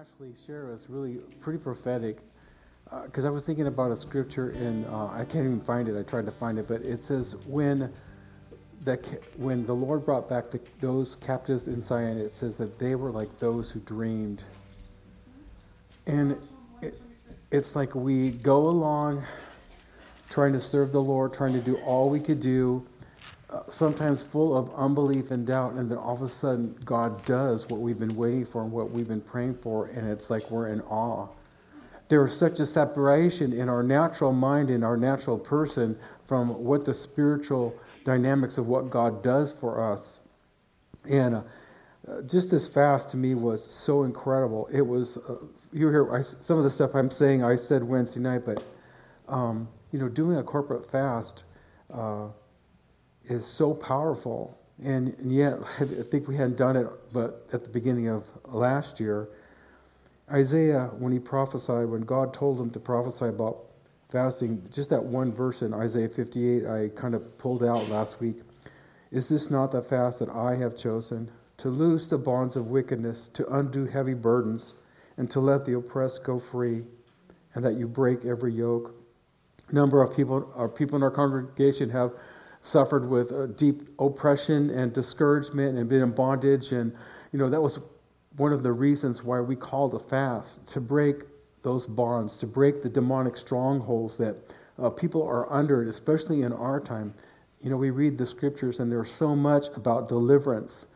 actually shared was really pretty prophetic, because I was thinking about a scripture in I can't even find it. I tried to find it, but it says when the Lord brought back those captives in Zion, it says that they were like those who dreamed. And it's like we go along trying to serve the Lord, trying to do all we could do, sometimes full of unbelief and doubt, and then all of a sudden God does what we've been waiting for and what we've been praying for, and it's like we're in awe. There is such a separation in our natural mind, in our natural person, from what the spiritual dynamics of what God does for us. And just this fast to me was so incredible. It was, you hear some of the stuff I'm saying I said Wednesday night, but doing a corporate fast is so powerful. And yet, I think we hadn't done it, but at the beginning of last year, Isaiah, when he prophesied, when God told him to prophesy about fasting, just that one verse in Isaiah 58 I kind of pulled out last week. Is this not the fast that I have chosen? To loose the bonds of wickedness, to undo heavy burdens, and to let the oppressed go free, and that you break every yoke. A number of people in our congregation have suffered with deep oppression and discouragement and been in bondage. And, that was one of the reasons why we called a fast, to break those bonds, to break the demonic strongholds that people are under, especially in our time. We read the scriptures, and there's so much about deliverance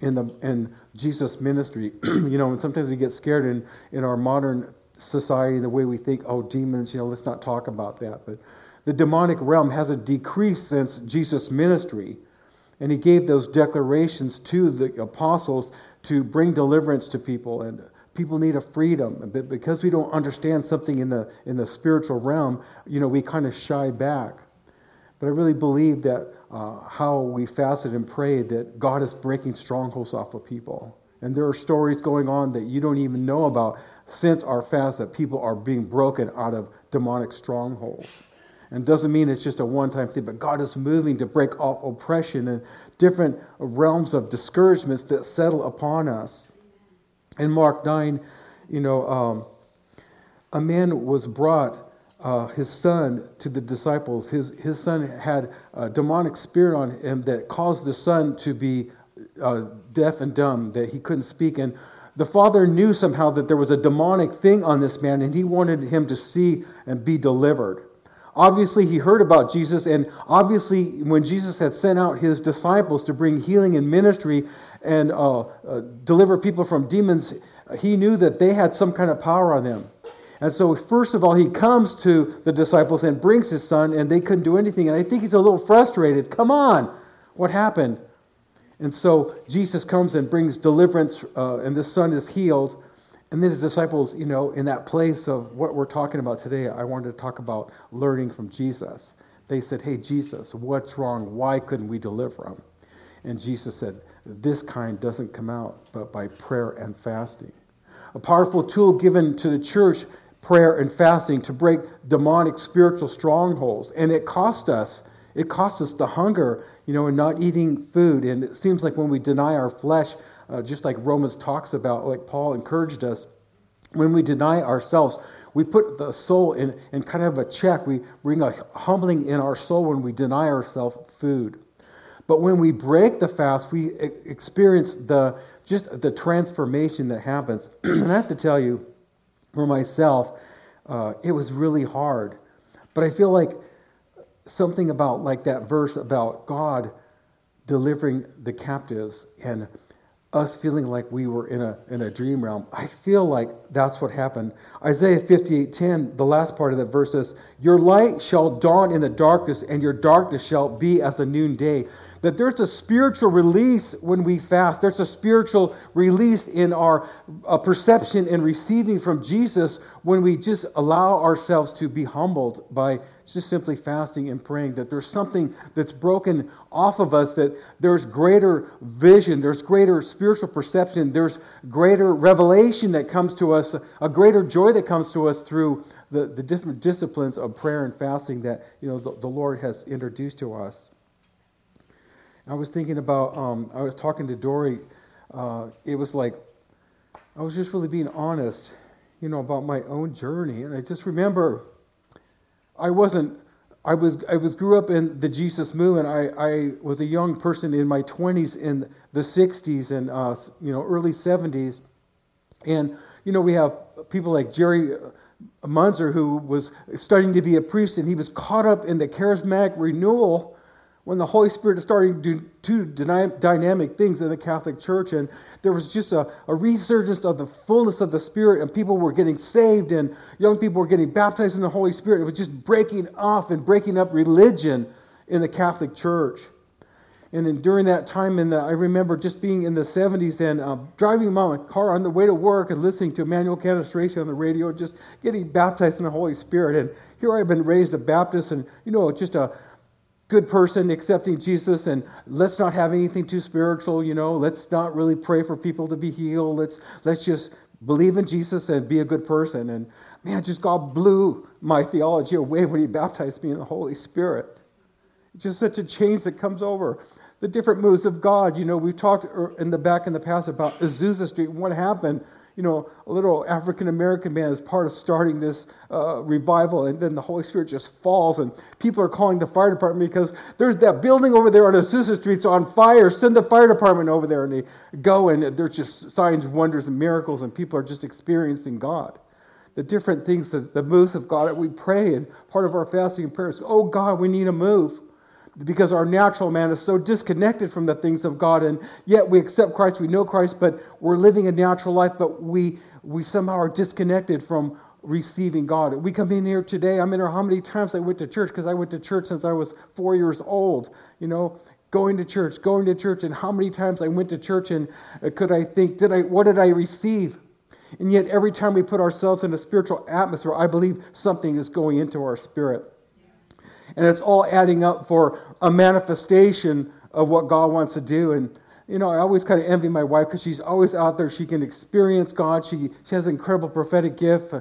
in Jesus' ministry. And sometimes we get scared in our modern society, the way we think, oh, demons, let's not talk about that. But the demonic realm hasn't decreased since Jesus' ministry. And he gave those declarations to the apostles to bring deliverance to people, and people need a freedom. But because we don't understand something in the spiritual realm, we kind of shy back. But I really believe that how we fasted and prayed, that God is breaking strongholds off of people. And there are stories going on that you don't even know about since our fast, that people are being broken out of demonic strongholds. And doesn't mean it's just a one-time thing, but God is moving to break off oppression and different realms of discouragements that settle upon us. In Mark 9, a man was brought, his son, to the disciples. His son had a demonic spirit on him that caused the son to be deaf and dumb, that he couldn't speak. And the father knew somehow that there was a demonic thing on this man, and he wanted him to see and be delivered. Obviously, he heard about Jesus, and obviously, when Jesus had sent out his disciples to bring healing and ministry and deliver people from demons, he knew that they had some kind of power on them. And so, first of all, he comes to the disciples and brings his son, and they couldn't do anything. And I think he's a little frustrated. Come on, what happened? And so, Jesus comes and brings deliverance, and this son is healed. And then his disciples, in that place of what we're talking about today, I wanted to talk about learning from Jesus. They said, hey, Jesus, what's wrong? Why couldn't we deliver him? And Jesus said, this kind doesn't come out but by prayer and fasting. A powerful tool given to the church, prayer and fasting, to break demonic spiritual strongholds. And it cost us. It cost us the hunger, and not eating food. And it seems like when we deny our flesh, just like Romans talks about, like Paul encouraged us, when we deny ourselves, we put the soul in kind of a check. We bring a humbling in our soul when we deny ourselves food. But when we break the fast, we experience the transformation that happens. And I have to tell you, for myself, it was really hard. But I feel like something about that verse about God delivering the captives and us feeling like we were in a dream realm. I feel like that's what happened. Isaiah 58:10, the last part of that verse says, your light shall dawn in the darkness, and your darkness shall be as the noonday. That there's a spiritual release when we fast. There's a spiritual release in our perception and receiving from Jesus when we just allow ourselves to be humbled by just simply fasting and praying, that there's something that's broken off of us, that there's greater vision, there's greater spiritual perception, there's greater revelation that comes to us, a greater joy that comes to us through the different disciplines of prayer and fasting that the Lord has introduced to us. I was thinking about, I was talking to Dory, it was like, I was just really being honest, about my own journey. And I just remember I grew up in the Jesus movement. I was a young person in my 20s, in the 60s, and early 70s. And we have people like Jerry Munzer, who was studying to be a priest, and he was caught up in the charismatic renewal when the Holy Spirit started to do dynamic things in the Catholic Church. And there was just a resurgence of the fullness of the Spirit, and people were getting saved, and young people were getting baptized in the Holy Spirit. It was just breaking off and breaking up religion in the Catholic Church. And then during that time, I remember just being in the 70s and driving my car on the way to work and listening to Emmanuel Catastration on the radio, just getting baptized in the Holy Spirit. And here I've been raised a Baptist, and, just a good person accepting Jesus, and let's not have anything too spiritual, let's not really pray for people to be healed. Let's just believe in Jesus and be a good person. And man, just God blew my theology away when he baptized me in the Holy Spirit. Just such a change that comes over. The different moves of God. We've talked in the past about Azusa Street and what happened. A little African-American man is part of starting this revival, and then the Holy Spirit just falls, and people are calling the fire department because there's that building over there on Azusa Street's on fire. Send the fire department over there, and they go, and there's just signs, wonders, and miracles, and people are just experiencing God. The different things, the moves of God that we pray, and part of our fasting and prayers, oh God, we need a move. Because our natural man is so disconnected from the things of God, and yet we accept Christ, we know Christ, but we're living a natural life, but we somehow are disconnected from receiving God. We come in here today, I mean, how many times I went to church, because I went to church since I was 4 years old, going to church, and how many times I went to church, and could I think, what did I receive? And yet every time we put ourselves in a spiritual atmosphere, I believe something is going into our spirit. And it's all adding up for a manifestation of what God wants to do. And, I always kind of envy my wife because she's always out there. She can experience God. She has an incredible prophetic gift.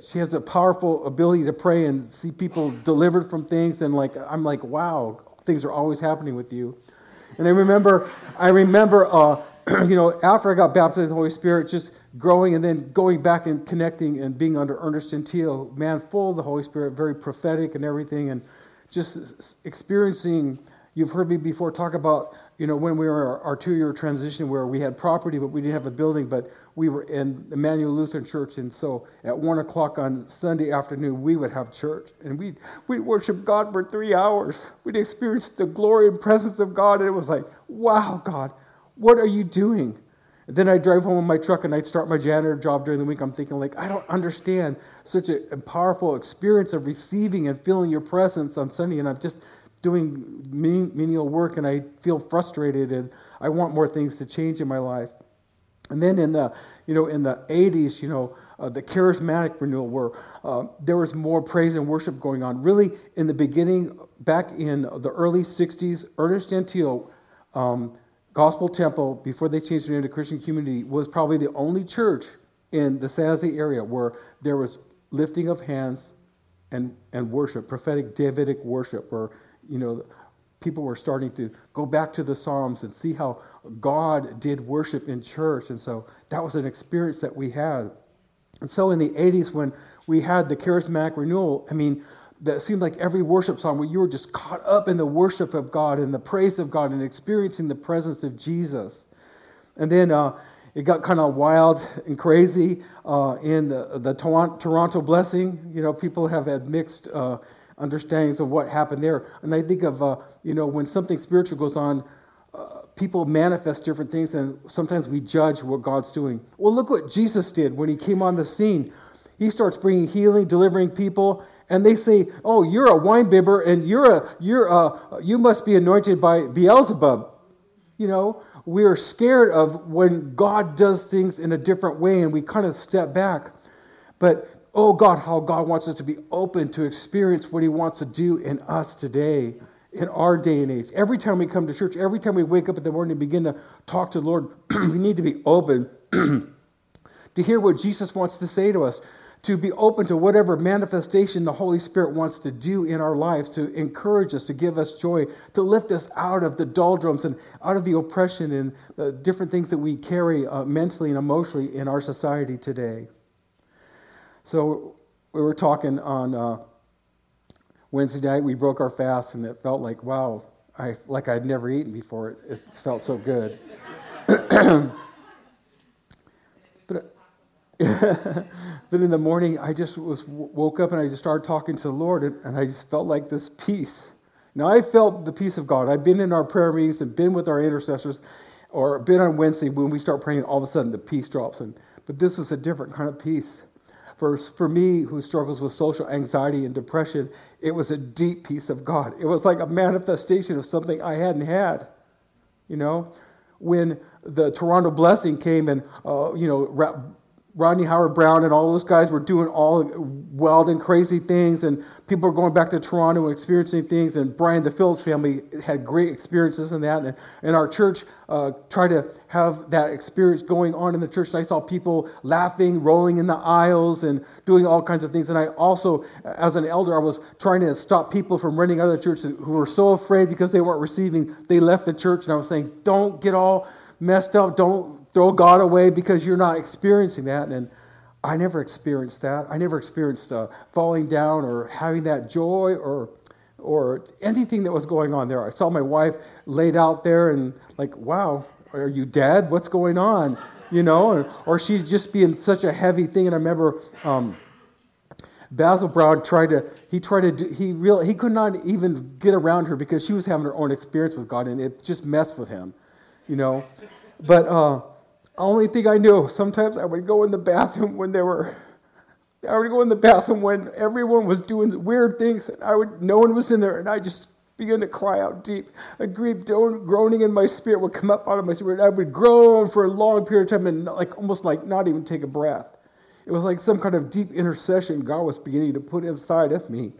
She has a powerful ability to pray and see people delivered from things. And I'm like, wow, things are always happening with you. And I remember, after I got baptized in the Holy Spirit, just growing and then going back and connecting and being under Ernest Gentile, man full of the Holy Spirit, very prophetic and everything. And just experiencing, you've heard me before talk about, when we were our 2-year transition where we had property, but we didn't have a building, but we were in Emmanuel Lutheran Church. And so at 1:00 on Sunday afternoon, we would have church, and we'd worship God for 3 hours. We'd experience the glory and presence of God. And it was like, wow, God, what are you doing? And then I'd drive home in my truck, and I'd start my janitor job during the week. I'm thinking, I don't understand such a powerful experience of receiving and feeling your presence on Sunday, and I'm just doing menial work, and I feel frustrated, and I want more things to change in my life. And then in the 80s, the charismatic renewal, where there was more praise and worship going on. Really, in the beginning, back in the early 60s, Ernest Gentile, Gospel Temple, before they changed their name to Christian Community, was probably the only church in the San Jose area where there was lifting of hands and worship, prophetic Davidic worship, where people were starting to go back to the Psalms and see how God did worship in church. And so that was an experience that we had. And so in the 80s, when we had the charismatic renewal, that seemed like every worship song where you were just caught up in the worship of God and the praise of God and experiencing the presence of Jesus. And then it got kind of wild and crazy in the Toronto blessing. People have had mixed understandings of what happened there. And I think of, when something spiritual goes on, people manifest different things, and sometimes we judge what God's doing. Well, look what Jesus did when he came on the scene. He starts bringing healing, delivering people, and they say, "Oh, you're a wine bibber, and you must be anointed by Beelzebub." We are scared of when God does things in a different way, and we kind of step back. But oh God, how God wants us to be open to experience what He wants to do in us today, in our day and age. Every time we come to church, every time we wake up in the morning and begin to talk to the Lord, we need to be open to hear what Jesus wants to say to us. to be open to whatever manifestation the Holy Spirit wants to do in our lives, to encourage us, to give us joy, to lift us out of the doldrums and out of the oppression and the different things that we carry mentally and emotionally in our society today. So we were talking on Wednesday night. We broke our fast, and it felt like, wow, like I'd never eaten before. It felt so good. But in the morning, I just woke up and I just started talking to the Lord, and I just felt like this peace. Now, I felt the peace of God. I've been in our prayer meetings and been with our intercessors, or been on Wednesday when we start praying, all of a sudden the peace drops in. But this was a different kind of peace. For me, who struggles with social anxiety and depression, it was a deep peace of God. It was like a manifestation of something I hadn't had, you know? When the Toronto Blessing came and, Rodney Howard Brown and all those guys were doing all wild and crazy things, and people are going back to Toronto and experiencing things, and Brian, the Phillips family, had great experiences in that, and our church tried to have that experience going on in the church, and I saw people laughing, rolling in the aisles, and doing all kinds of things, and I also, as an elder, I was trying to stop people from running out of the church who were so afraid because they weren't receiving, they left the church, and I was saying, don't get all messed up, don't throw God away because you're not experiencing that. And I never experienced that. I never experienced falling down or having that joy or anything that was going on there. I saw my wife laid out there and like, wow, are you dead? What's going on? You know, or she'd just be in such a heavy thing. And I remember Basil Brown he could not even get around her because she was having her own experience with God, and it just messed with him, you know. But only thing I knew, sometimes I would go in the bathroom when everyone was doing weird things, and no one was in there, and I just began to cry out deep. A grief groaning in my spirit would come up out of my spirit, and I would groan for a long period of time and almost not even take a breath. It was like some kind of deep intercession God was beginning to put inside of me.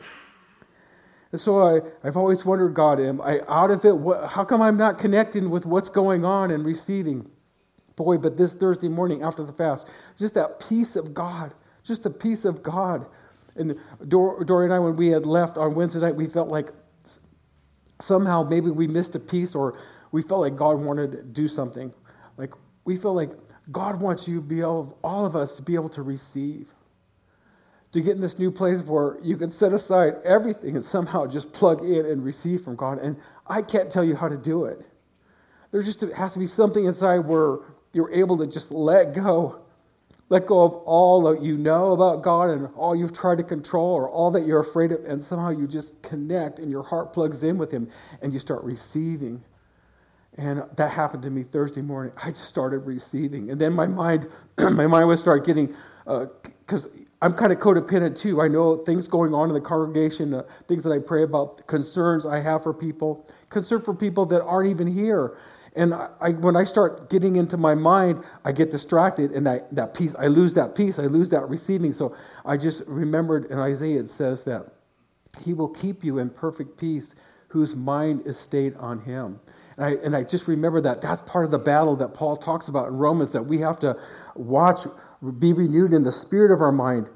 And so I've always wondered, God, am I out of it? How come I'm not connecting with what's going on and receiving? Boy, but this Thursday morning after the fast, just that peace of God, just the peace of God. And Dory and I, when we had left on Wednesday night, we felt like somehow maybe we missed a piece, or we felt like God wanted to do something. Like we feel like God wants you, all of us, to be able to receive. To get in this new place where you can set aside everything and somehow just plug in and receive from God. And I can't tell you how to do it. There just has to be something inside where you're able to just let go. Let go of all that you know about God and all you've tried to control or all that you're afraid of. And somehow you just connect and your heart plugs in with Him and you start receiving. And that happened to me Thursday morning. I just started receiving. And then my mind would start getting... because I'm kind of codependent too. I know things going on in the congregation, things that I pray about, concerns I have for people, concern for people that aren't even here. And when I start getting into my mind, I get distracted, and I lose that peace, I lose that receiving. So I just remembered in Isaiah, it says that He will keep you in perfect peace whose mind is stayed on Him. And I just remember that that's part of the battle that Paul talks about in Romans, that we have to watch, be renewed in the spirit of our mind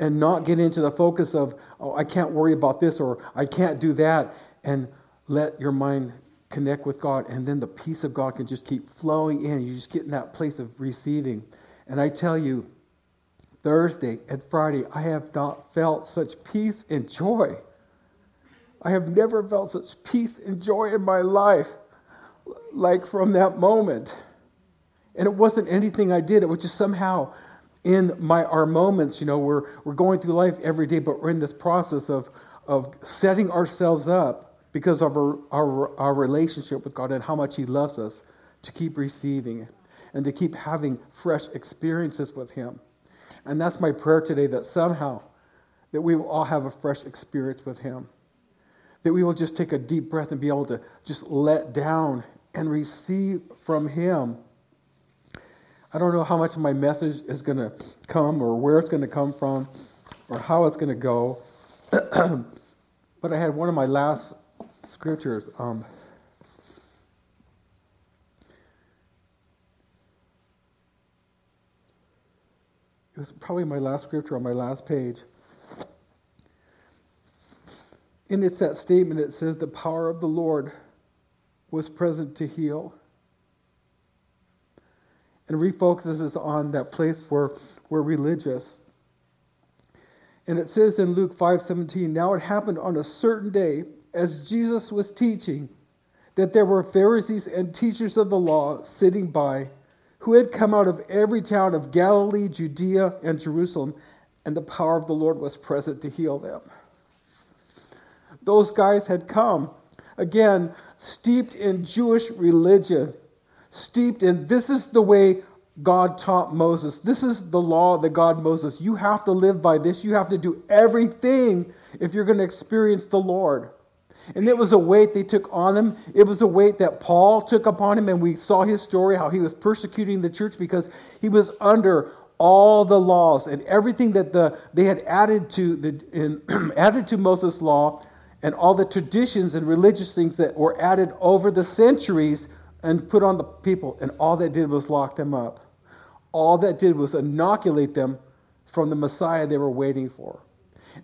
and not get into the focus of, oh, I can't worry about this or I can't do that, and let your mind connect with God, and then the peace of God can just keep flowing in. You just get in that place of receiving. And I tell you, Thursday and Friday, I have not felt such peace and joy. I have never felt such peace and joy in my life like from that moment. And it wasn't anything I did. It was just somehow in our moments, you know, we're going through life every day, but we're in this process of setting ourselves up because of our relationship with God and how much He loves us, to keep receiving and to keep having fresh experiences with Him. And that's my prayer today, that somehow that we will all have a fresh experience with Him, that we will just take a deep breath and be able to just let down and receive from Him. I don't know how much of my message is going to come or where it's going to come from or how it's going to go. But I had one of my last scriptures. It This is probably my last scripture on my last page. And it's that statement that says the power of the Lord was present to heal. And refocuses us on that place where we're religious. And it says in Luke 5:17, now it happened on a certain day, as Jesus was teaching, that there were Pharisees and teachers of the law sitting by, who had come out of every town of Galilee, Judea, and Jerusalem, and the power of the Lord was present to heal them. Those guys had come, again, steeped in Jewish religion, steeped in this is the way God taught Moses. This is the law that God Moses. You have to live by this. You have to do everything if you're going to experience the Lord. And it was a weight they took on them. It was a weight that Paul took upon him, and we saw his story, how he was persecuting the church because he was under all the laws and everything that they had added to added to Moses' law, and all the traditions and religious things that were added over the centuries and put on the people, and all that did was lock them up. All that did was inoculate them from the Messiah they were waiting for.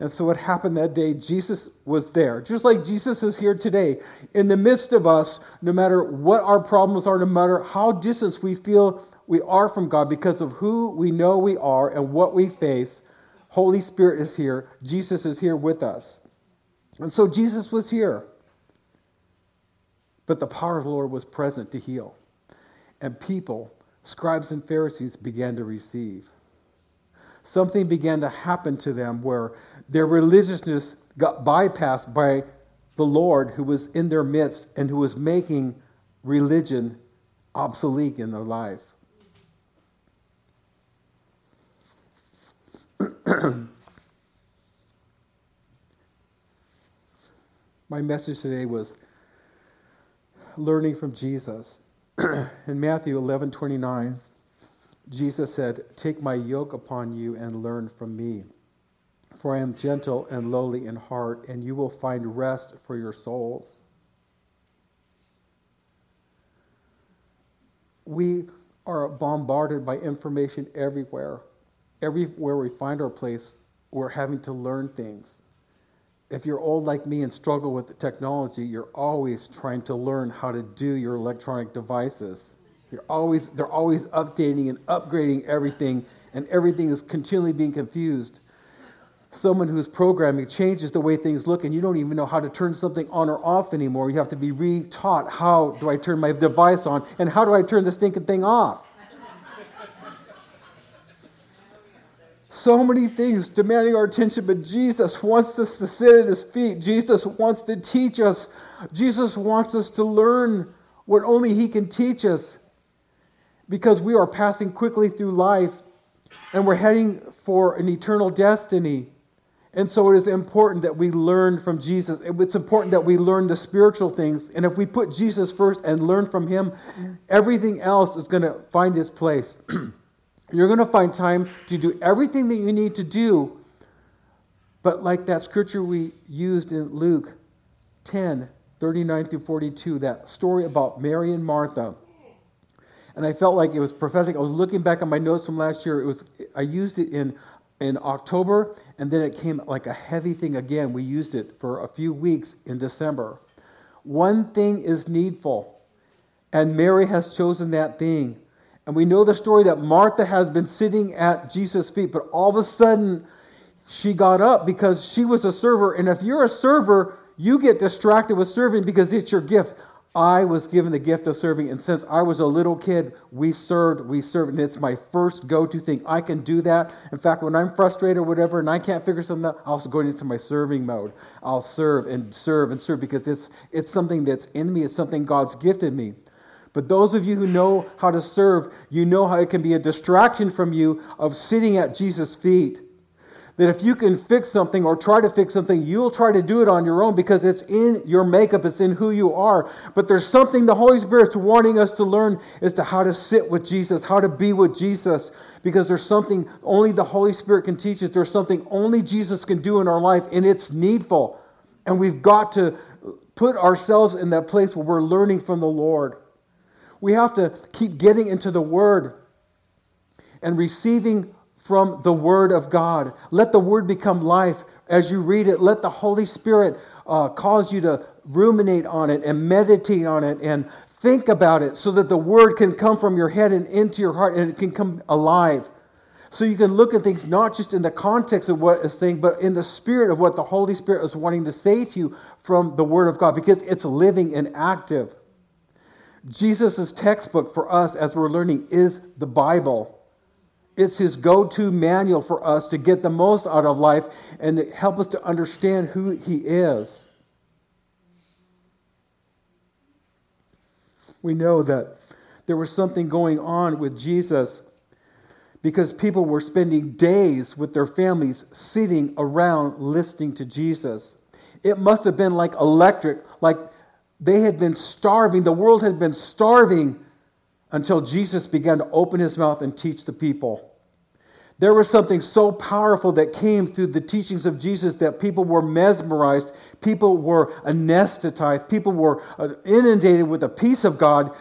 And so what happened that day, Jesus was there. Just like Jesus is here today, in the midst of us, no matter what our problems are, no matter how distant we feel we are from God because of who we know we are and what we face, Holy Spirit is here. Jesus is here with us. And so Jesus was here. But the power of the Lord was present to heal. And people, scribes and Pharisees, began to receive. Something began to happen to them where their religiousness got bypassed by the Lord who was in their midst and who was making religion obsolete in their life. My message today was learning from Jesus. In Matthew 11:29, Jesus said, "Take my yoke upon you and learn from me, for I am gentle and lowly in heart, and you will find rest for your souls." We are bombarded by information everywhere. Everywhere we find our place, we're having to learn things. If you're old like me and struggle with the technology, you're always trying to learn how to do your electronic devices. They're always updating and upgrading everything, and everything is continually being confused. Someone who's programming changes the way things look, and you don't even know how to turn something on or off anymore. You have to be re-taught, how do I turn my device on, and how do I turn this stinking thing off? So many things demanding our attention, but Jesus wants us to sit at his feet. Jesus wants to teach us. Jesus wants us to learn what only he can teach us, because we are passing quickly through life and we're heading for an eternal destiny. And so it is important that we learn from Jesus. It's important that we learn the spiritual things. And if we put Jesus first and learn from him, everything else is going to find its place. You're going to find time to do everything that you need to do. But like that scripture we used in Luke 10:39-42, that story about Mary and Martha. And I felt like it was prophetic. I was looking back on my notes from last year. I used it in October, and then it came like a heavy thing again. We used it for a few weeks in December. One thing is needful, and Mary has chosen that thing. And we know the story that Martha has been sitting at Jesus' feet, but all of a sudden she got up because she was a server. And if you're a server, you get distracted with serving because it's your gift. I was given the gift of serving. And since I was a little kid, we served. And it's my first go-to thing. I can do that. In fact, when I'm frustrated or whatever and I can't figure something out, I'll go into my serving mode. I'll serve because it's something that's in me. It's something God's gifted me. But those of you who know how to serve, you know how it can be a distraction from you of sitting at Jesus' feet. That if you can fix something or try to fix something, you'll try to do it on your own because it's in your makeup, it's in who you are. But there's something the Holy Spirit's wanting us to learn as to how to sit with Jesus, how to be with Jesus. Because there's something only the Holy Spirit can teach us. There's something only Jesus can do in our life, and it's needful. And we've got to put ourselves in that place where we're learning from the Lord. We have to keep getting into the Word and receiving from the Word of God. Let the Word become life as you read it. Let the Holy Spirit cause you to ruminate on it and meditate on it and think about it so that the Word can come from your head and into your heart and it can come alive. So you can look at things not just in the context of what is saying, but in the spirit of what the Holy Spirit is wanting to say to you from the Word of God, because it's living and active. Jesus' textbook for us as we're learning is the Bible. It's his go-to manual for us to get the most out of life and to help us to understand who he is. We know that there was something going on with Jesus because people were spending days with their families sitting around listening to Jesus. It must have been like electric, like they had been starving. The world had been starving until Jesus began to open his mouth and teach the people. There was something so powerful that came through the teachings of Jesus that people were mesmerized, people were anesthetized, people were inundated with the peace of God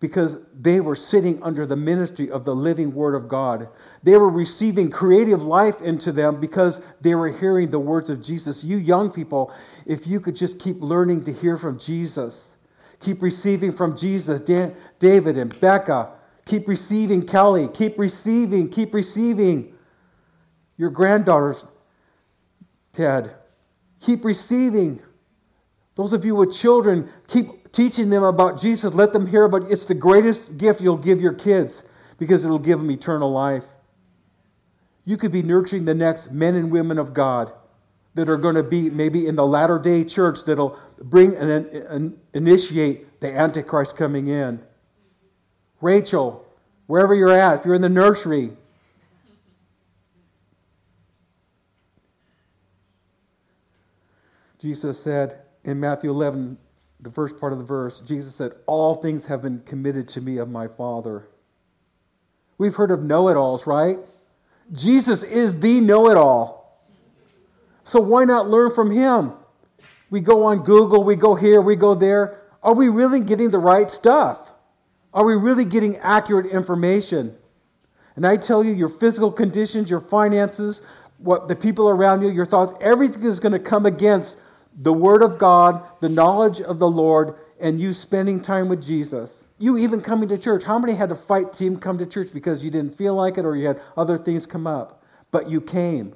because they were sitting under the ministry of the living Word of God. They were receiving creative life into them because they were hearing the words of Jesus. You young people, if you could just keep learning to hear from Jesus, keep receiving from Jesus, David and Becca. Keep receiving, Kelly. Keep receiving. Your granddaughters, Ted. Keep receiving. Those of you with children, keep teaching them about Jesus. Let them hear about it. It's the greatest gift you'll give your kids because it'll give them eternal life. You could be nurturing the next men and women of God that are going to be maybe in the latter-day church that'll bring and initiate the Antichrist coming in. Rachel, wherever you're at, if you're in the nursery, Jesus said in Matthew 11, the first part of the verse, Jesus said, "All things have been committed to me of my Father." We've heard of know-it-alls, right? Jesus is the know-it-all. So why not learn from him? We go on Google, we go here, we go there. Are we really getting the right stuff? Are we really getting accurate information? And I tell you, your physical conditions, your finances, what the people around you, your thoughts, everything is going to come against the Word of God, the knowledge of the Lord, and you spending time with Jesus. You even coming to church. How many had to fight to even come to church because you didn't feel like it or you had other things come up? But you came.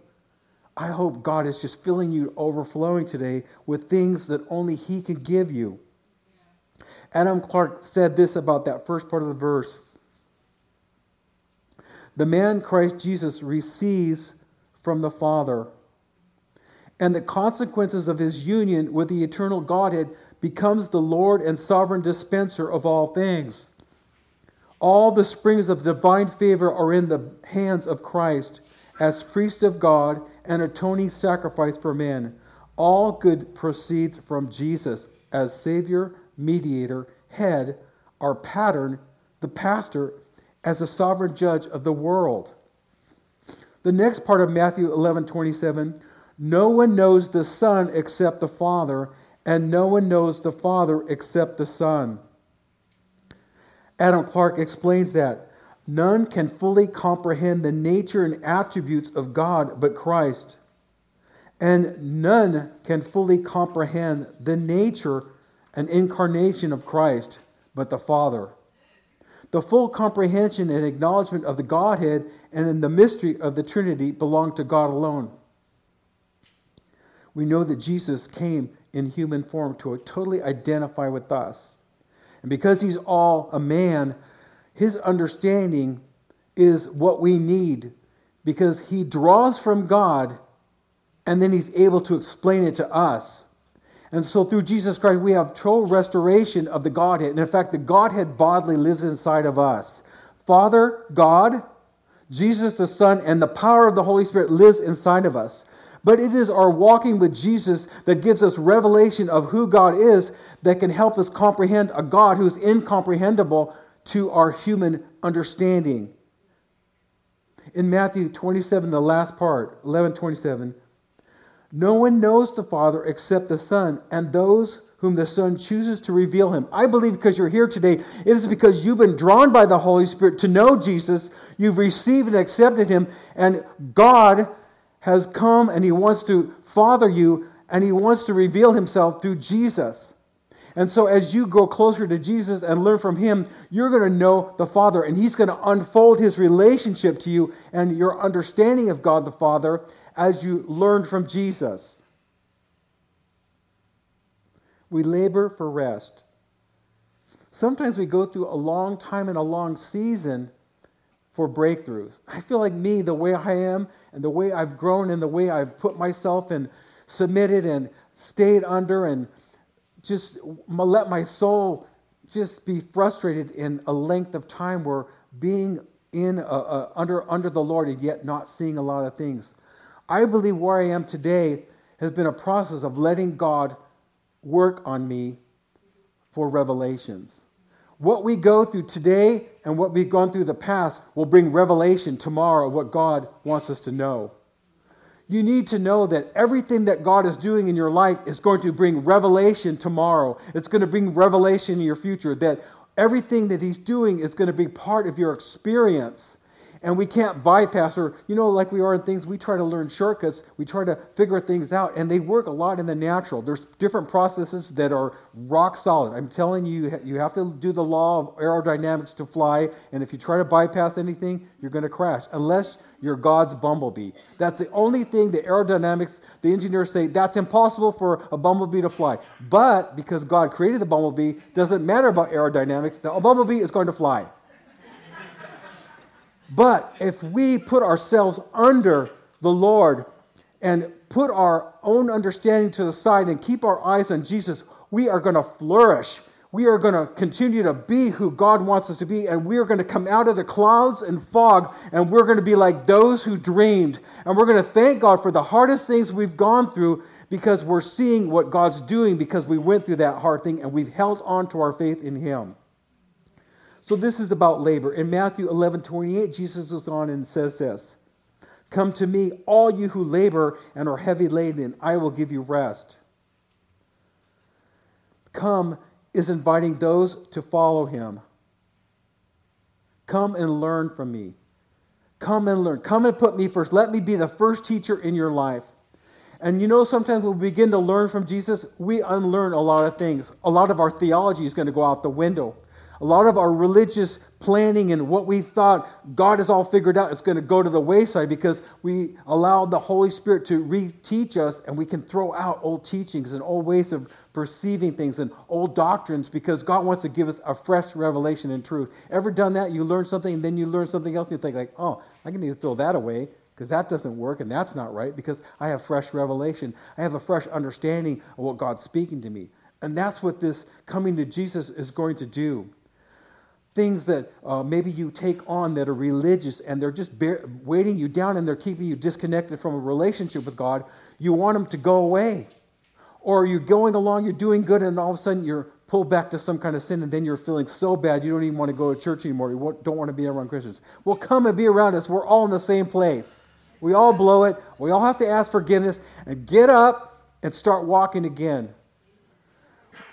I hope God is just filling you overflowing today with things that only he can give you. Adam Clark said this about that first part of the verse. The man Christ Jesus receives from the Father, and the consequences of his union with the eternal Godhead becomes the Lord and sovereign dispenser of all things. All the springs of divine favor are in the hands of Christ as priest of God, an atoning sacrifice for men. All good proceeds from Jesus as Savior, mediator, head, our pattern, the pastor, as the sovereign judge of the world. The next part of Matthew 11:27, no one knows the Son except the Father, and no one knows the Father except the Son. Adam Clark explains that none can fully comprehend the nature and attributes of God but Christ. And none can fully comprehend the nature and incarnation of Christ but the Father. The full comprehension and acknowledgement of the Godhead and in the mystery of the Trinity belong to God alone. We know that Jesus came in human form to totally identify with us. And because he's all a man, his understanding is what we need because he draws from God and then he's able to explain it to us. And so through Jesus Christ, we have total restoration of the Godhead. And in fact, the Godhead bodily lives inside of us. Father, God, Jesus the Son, and the power of the Holy Spirit lives inside of us. But it is our walking with Jesus that gives us revelation of who God is that can help us comprehend a God who's incomprehensible to our human understanding. In Matthew 27, the last part, 11:27, no one knows the Father except the Son, and those whom the Son chooses to reveal him. I believe because you're here today, it is because you've been drawn by the Holy Spirit to know Jesus. You've received and accepted him, and God has come and he wants to father you, and he wants to reveal himself through Jesus. And so as you go closer to Jesus and learn from him, you're going to know the Father, and he's going to unfold his relationship to you and your understanding of God the Father as you learned from Jesus. We labor for rest. Sometimes we go through a long time and a long season for breakthroughs. I feel like me, the way I am, and the way I've grown, and the way I've put myself and submitted and stayed under, and just let my soul just be frustrated in a length of time where being in under the Lord and yet not seeing a lot of things. I believe where I am today has been a process of letting God work on me for revelations. What we go through today and what we've gone through the past will bring revelation tomorrow of what God wants us to know. You need to know that everything that God is doing in your life is going to bring revelation tomorrow. It's going to bring revelation in your future, that everything that he's doing is going to be part of your experience. And we can't bypass, or, you know, like we are in things, we try to learn shortcuts, we try to figure things out, and they work a lot in the natural. There's different processes that are rock solid. I'm telling you, you have to do the law of aerodynamics to fly, and if you try to bypass anything, you're going to crash, unless you're God's bumblebee. That's the only thing the aerodynamics, the engineers say, that's impossible for a bumblebee to fly. But because God created the bumblebee, doesn't matter about aerodynamics, the bumblebee is going to fly. But if we put ourselves under the Lord and put our own understanding to the side and keep our eyes on Jesus, we are going to flourish. We are going to continue to be who God wants us to be, and we are going to come out of the clouds and fog, and we're going to be like those who dreamed. And we're going to thank God for the hardest things we've gone through, because we're seeing what God's doing because we went through that hard thing and we've held on to our faith in him. So this is about labor. In Matthew 11:28, Jesus goes on and says this, "Come to me, all you who labor and are heavy laden, and I will give you rest." Come is inviting those to follow him. Come and learn from me. Come and learn. Come and put me first. Let me be the first teacher in your life. And you know, sometimes when we begin to learn from Jesus, we unlearn a lot of things. A lot of our theology is going to go out the window. A lot of our religious planning and what we thought God has all figured out is going to go to the wayside, because we allowed the Holy Spirit to reteach us, and we can throw out old teachings and old ways of perceiving things and old doctrines, because God wants to give us a fresh revelation and truth. Ever done that? You learn something and then you learn something else and you think like, oh, I need to throw that away because that doesn't work and that's not right, because I have fresh revelation. I have a fresh understanding of what God's speaking to me. And that's what this coming to Jesus is going to do. Things that maybe you take on that are religious and they're just weighting you down and they're keeping you disconnected from a relationship with God, you want them to go away. Or you're going along, you're doing good, and all of a sudden you're pulled back to some kind of sin, and then you're feeling so bad you don't even want to go to church anymore. You don't want to be around Christians. Well, come and be around us. We're all in the same place. We all blow it. We all have to ask forgiveness and get up and start walking again.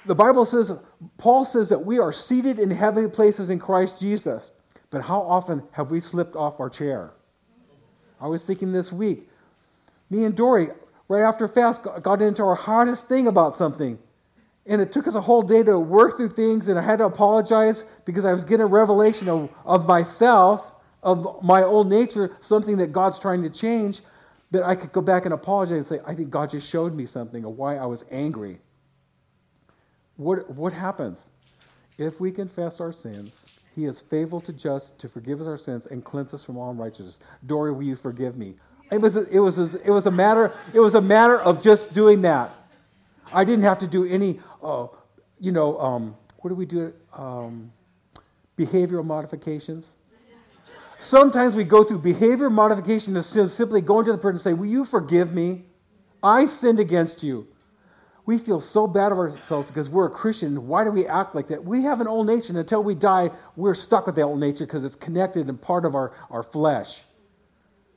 The Bible says, Paul says that we are seated in heavenly places in Christ Jesus. But how often have we slipped off our chair? I was thinking this week, me and Dory, right after fast, got into our hardest thing about something. And it took us a whole day to work through things, and I had to apologize because I was getting a revelation of myself, of my old nature, something that God's trying to change, that I could go back and apologize and say, I think God just showed me something of why I was angry. What happens? If we confess our sins, he is faithful to just to forgive us our sins and cleanse us from all unrighteousness. Dory, will you forgive me? It was a matter of just doing that. I didn't have to do any what do we do? Behavioral modifications. Sometimes we go through behavior modification of sin, simply going to the person and say, "Will you forgive me? I sinned against you." We feel so bad of ourselves because we're a Christian. Why do we act like that? We have an old nature, and until we die, we're stuck with that old nature because it's connected and part of our flesh.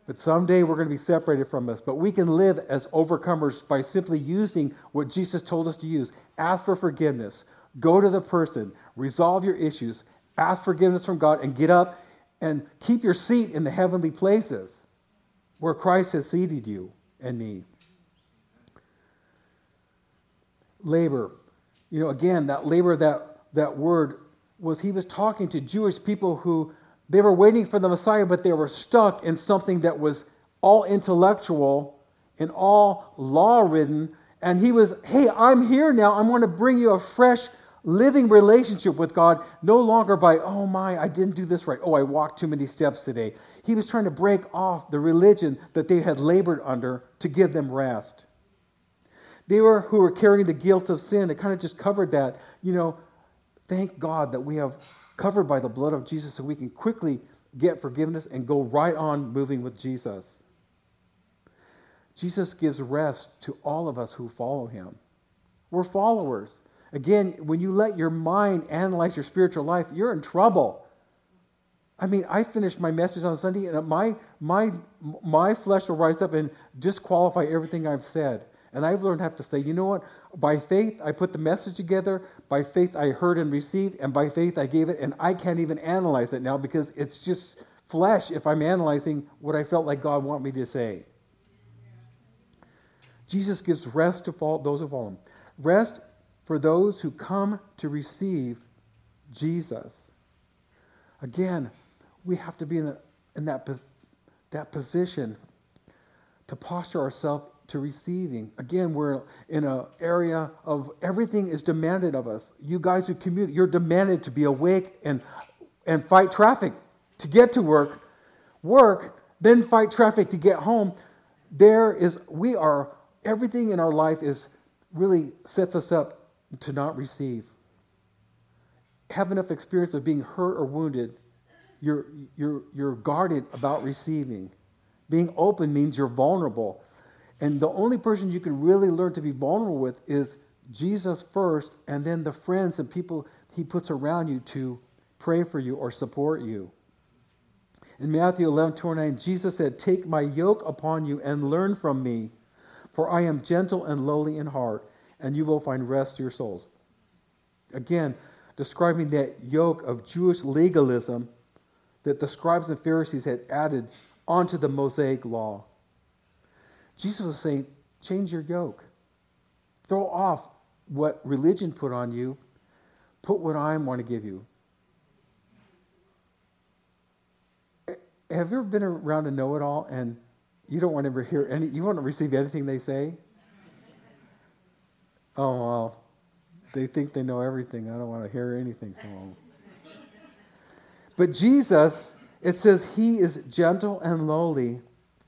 But someday we're going to be separated from us. But we can live as overcomers by simply using what Jesus told us to use. Ask for forgiveness. Go to the person. Resolve your issues. Ask forgiveness from God and get up and keep your seat in the heavenly places where Christ has seated you and me. Labor. You know, again, that labor, that word was, he was talking to Jewish people who, they were waiting for the Messiah, but they were stuck in something that was all intellectual and all law-ridden. And he was, hey, I'm here now. I'm going to bring you a fresh, living relationship with God, no longer by, oh my, I didn't do this right. Oh, I walked too many steps today. He was trying to break off the religion that they had labored under to give them rest. They were who were carrying the guilt of sin. It kind of just covered that. You know, thank God that we have covered by the blood of Jesus so we can quickly get forgiveness and go right on moving with Jesus. Jesus gives rest to all of us who follow him. We're followers. Again, when you let your mind analyze your spiritual life, you're in trouble. I mean, I finished my message on Sunday and my flesh will rise up and disqualify everything I've said. And I've learned to have to say, you know what? By faith, I put the message together. By faith, I heard and received. And by faith, I gave it. And I can't even analyze it now because it's just flesh if I'm analyzing what I felt like God wanted me to say. Jesus gives rest to those who follow him. Rest for those who come to receive Jesus. Again, we have to be in that position to posture ourselves to receiving. Again, we're in an area of everything is demanded of us. You guys who commute, you're demanded to be awake and fight traffic to get to work, then fight traffic to get home. Everything in our life is really sets us up to not receive. Have enough experience of being hurt or wounded. You're guarded about receiving. Being open means you're vulnerable. And the only person you can really learn to be vulnerable with is Jesus first, and then the friends and people he puts around you to pray for you or support you. In Matthew 11:29, Jesus said, "Take my yoke upon you and learn from me, for I am gentle and lowly in heart, and you will find rest to your souls." Again, describing that yoke of Jewish legalism that the scribes and Pharisees had added onto the Mosaic law. Jesus was saying, change your yoke. Throw off what religion put on you. Put what I want to give you. Have you ever been around a know-it-all and you don't want to ever hear any, you want to receive anything they say? Oh, well, they think they know everything. I don't want to hear anything from them. But Jesus, it says he is gentle and lowly,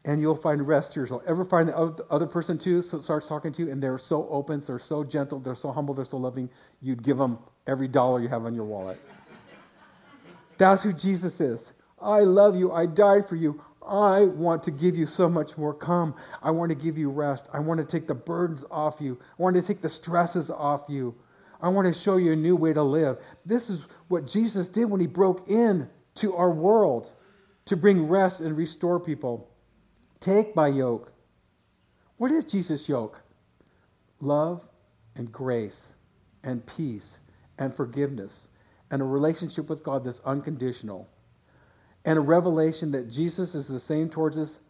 and you'll find rest to your soul. Ever find the other person too starts talking to you and they're so open, they're so gentle, they're so humble, they're so loving, you'd give them every dollar you have on your wallet. That's who Jesus is. I love you. I died for you. I want to give you so much more. Come. I want to give you rest. I want to take the burdens off you. I want to take the stresses off you. I want to show you a new way to live. This is what Jesus did when he broke in to our world to bring rest and restore people. Take my yoke. What is Jesus' yoke? Love and grace and peace and forgiveness and a relationship with God that's unconditional and a revelation that Jesus is the same towards us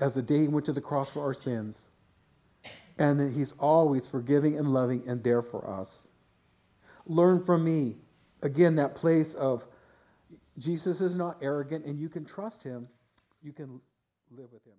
as the day he went to the cross for our sins and that he's always forgiving and loving and there for us. Learn from me. Again, that place of Jesus is not arrogant and you can trust him. You can live with him.